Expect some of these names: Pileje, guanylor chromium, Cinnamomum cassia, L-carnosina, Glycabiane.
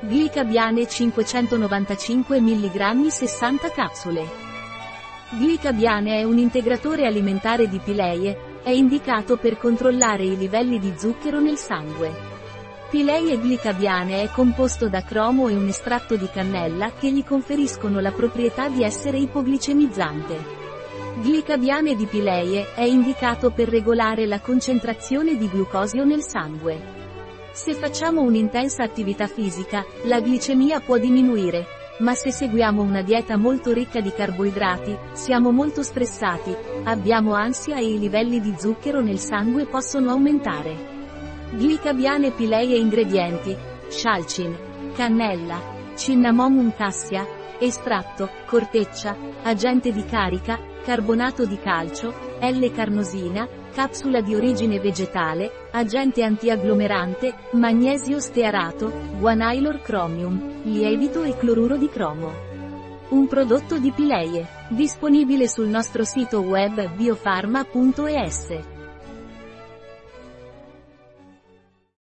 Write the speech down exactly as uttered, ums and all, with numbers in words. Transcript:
Glycabiane cinquecentonovantacinque milligrammi sessanta capsule. Glycabiane è un integratore alimentare di Pileje, è indicato per controllare i livelli di zucchero nel sangue. Pileje Glycabiane è composto da cromo e un estratto di cannella che gli conferiscono la proprietà di essere ipoglicemizzante. Glycabiane di Pileje è indicato per regolare la concentrazione di glucosio nel sangue. Se facciamo un'intensa attività fisica, la glicemia può diminuire, ma se seguiamo una dieta molto ricca di carboidrati, siamo molto stressati, abbiamo ansia e i livelli di zucchero nel sangue possono aumentare. Glycabiane Pileje ingredienti: scialcin, cannella, Cinnamomum cassia, estratto, corteccia, agente di carica, carbonato di calcio, L-carnosina, capsula di origine vegetale, agente antiagglomerante, magnesio stearato, guanylor chromium, lievito e cloruro di cromo. Un prodotto di Pileje, disponibile sul nostro sito web biofarma punto es.